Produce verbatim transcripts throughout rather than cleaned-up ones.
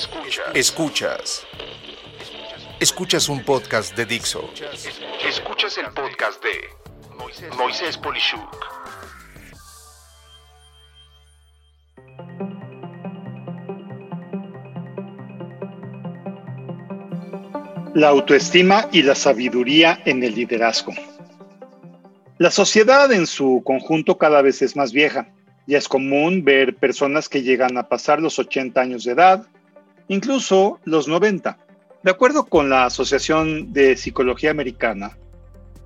Escuchas. Escuchas. Escuchas un podcast de Dixo. Escuchas el podcast de Moisés Polishuk. La autoestima y la sabiduría en el liderazgo. La sociedad en su conjunto cada vez es más vieja. Y es común ver personas que llegan a pasar los ochenta años de edad, incluso los noventa. De acuerdo con la Asociación de Psicología Americana,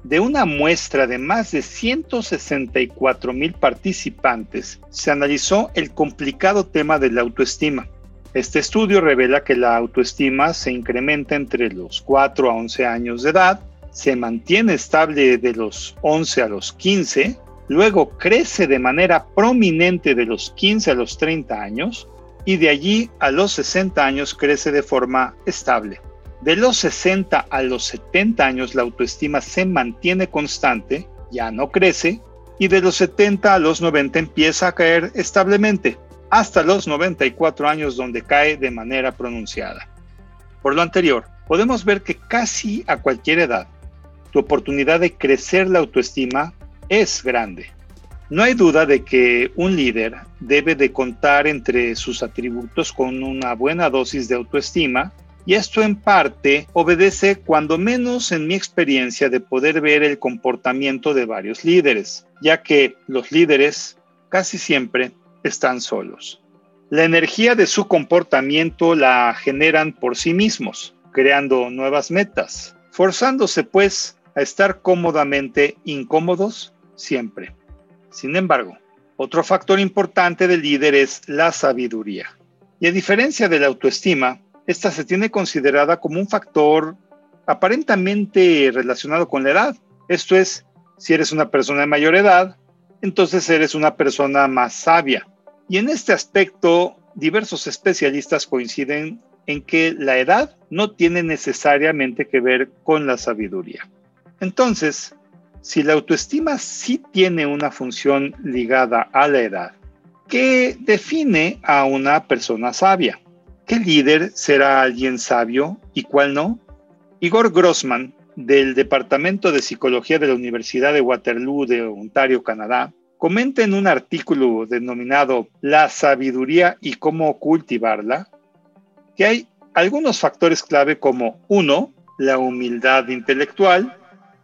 de una muestra de más de ciento sesenta y cuatro mil participantes, se analizó el complicado tema de la autoestima. Este estudio revela que la autoestima se incrementa entre los cuatro a once años de edad, se mantiene estable de los once a los quince, luego crece de manera prominente de los quince a los treinta años y de allí a los sesenta años crece de forma estable. De los sesenta a los setenta años la autoestima se mantiene constante, ya no crece, y de los setenta a los noventa empieza a caer establemente, hasta los noventa y cuatro años donde cae de manera pronunciada. Por lo anterior, podemos ver que casi a cualquier edad, tu oportunidad de crecer la autoestima es grande. No hay duda de que un líder debe de contar entre sus atributos con una buena dosis de autoestima, y esto en parte obedece, cuando menos en mi experiencia, de poder ver el comportamiento de varios líderes, ya que los líderes casi siempre están solos. La energía de su comportamiento la generan por sí mismos, creando nuevas metas, forzándose pues a estar cómodamente incómodos siempre. Sin embargo, otro factor importante del líder es la sabiduría. Y a diferencia de la autoestima, esta se tiene considerada como un factor aparentemente relacionado con la edad. Esto es, si eres una persona de mayor edad, entonces eres una persona más sabia. Y en este aspecto, diversos especialistas coinciden en que la edad no tiene necesariamente que ver con la sabiduría. Entonces, si la autoestima sí tiene una función ligada a la edad, ¿qué define a una persona sabia? ¿Qué líder será alguien sabio y cuál no? Igor Grossman, del Departamento de Psicología de la Universidad de Waterloo de Ontario, Canadá, comenta en un artículo denominado La sabiduría y cómo cultivarla, que hay algunos factores clave como uno, la humildad intelectual,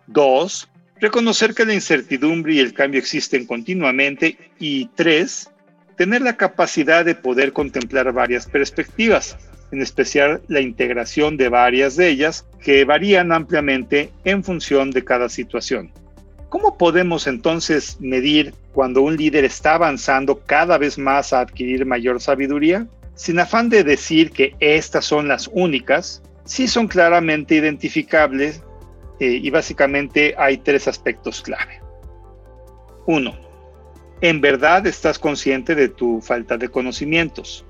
dos, reconocer que la incertidumbre y el cambio existen continuamente. Y tres, tener la capacidad de poder contemplar varias perspectivas, en especial la integración de varias de ellas, que varían ampliamente en función de cada situación. ¿Cómo podemos entonces medir cuando un líder está avanzando cada vez más a adquirir mayor sabiduría? Sin afán de decir que estas son las únicas, sí son claramente identificables. Eh, y básicamente hay tres aspectos clave. Uno, en verdad estás consciente de tu falta de conocimientos.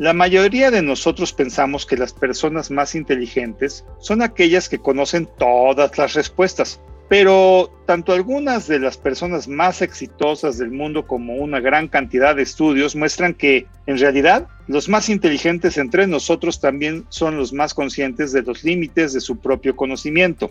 La mayoría de nosotros pensamos que las personas más inteligentes son aquellas que conocen todas las respuestas, pero tanto algunas de las personas más exitosas del mundo como una gran cantidad de estudios muestran que, en realidad, los más inteligentes entre nosotros también son los más conscientes de los límites de su propio conocimiento.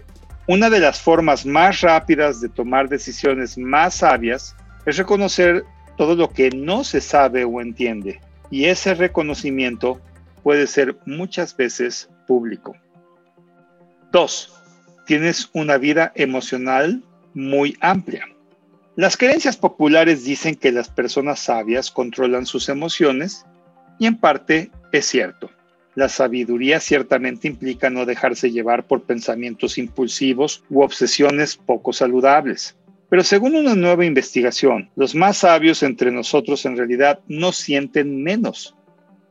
Una de las formas más rápidas de tomar decisiones más sabias es reconocer todo lo que no se sabe o entiende, y ese reconocimiento puede ser muchas veces público. Dos, tienes una vida emocional muy amplia. Las creencias populares dicen que las personas sabias controlan sus emociones, y en parte es cierto. La sabiduría ciertamente implica no dejarse llevar por pensamientos impulsivos u obsesiones poco saludables. Pero según una nueva investigación, los más sabios entre nosotros en realidad no sienten menos,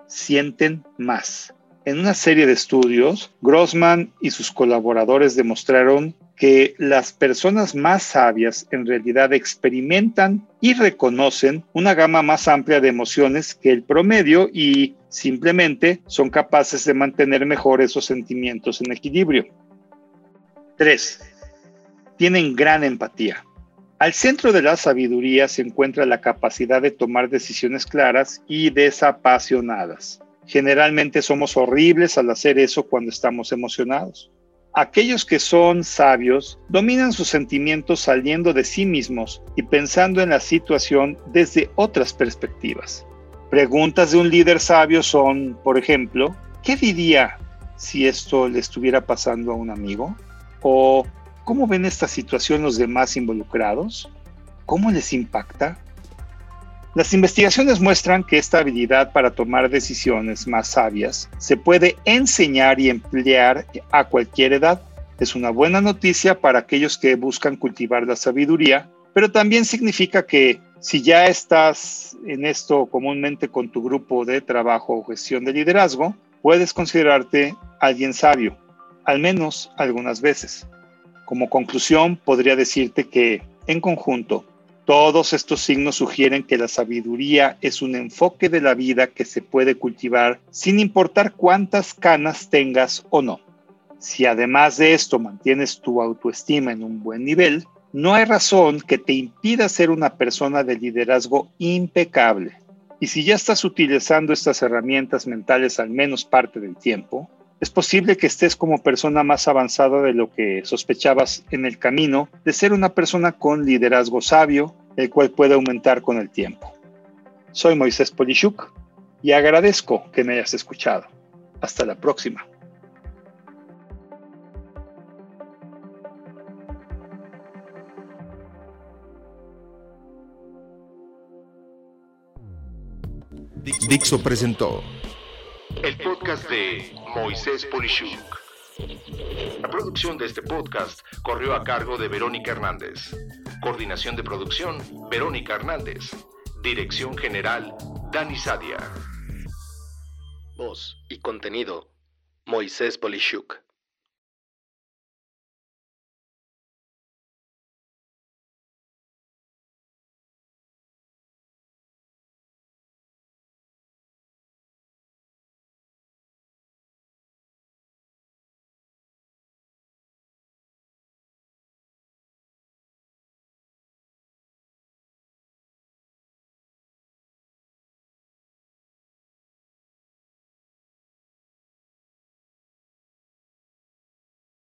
sienten más. En una serie de estudios, Grossman y sus colaboradores demostraron que las personas más sabias en realidad experimentan y reconocen una gama más amplia de emociones que el promedio y simplemente son capaces de mantener mejor esos sentimientos en equilibrio. tres. Tienen gran empatía. Al centro de la sabiduría se encuentra la capacidad de tomar decisiones claras y desapasionadas. Generalmente somos horribles al hacer eso cuando estamos emocionados. Aquellos que son sabios dominan sus sentimientos saliendo de sí mismos y pensando en la situación desde otras perspectivas. Preguntas de un líder sabio son, por ejemplo, ¿qué diría si esto le estuviera pasando a un amigo? ¿O cómo ven esta situación los demás involucrados? ¿Cómo les impacta? Las investigaciones muestran que esta habilidad para tomar decisiones más sabias se puede enseñar y emplear a cualquier edad. Es una buena noticia para aquellos que buscan cultivar la sabiduría, pero también significa que si ya estás en esto comúnmente con tu grupo de trabajo o gestión de liderazgo, puedes considerarte alguien sabio, al menos algunas veces. Como conclusión, podría decirte que, en conjunto, todos estos signos sugieren que la sabiduría es un enfoque de la vida que se puede cultivar sin importar cuántas canas tengas o no. Si además de esto mantienes tu autoestima en un buen nivel, no hay razón que te impida ser una persona de liderazgo impecable. Y si ya estás utilizando estas herramientas mentales al menos parte del tiempo, es posible que estés como persona más avanzada de lo que sospechabas en el camino de ser una persona con liderazgo sabio, el cual puede aumentar con el tiempo. Soy Moisés Polishuk y agradezco que me hayas escuchado. Hasta la próxima. Dixo presentó el podcast de Moisés Polishuk. La producción de este podcast corrió a cargo de Verónica Hernández. Coordinación de producción, Verónica Hernández. Dirección general, Dani Sadia. Voz y contenido, Moisés Polishuk.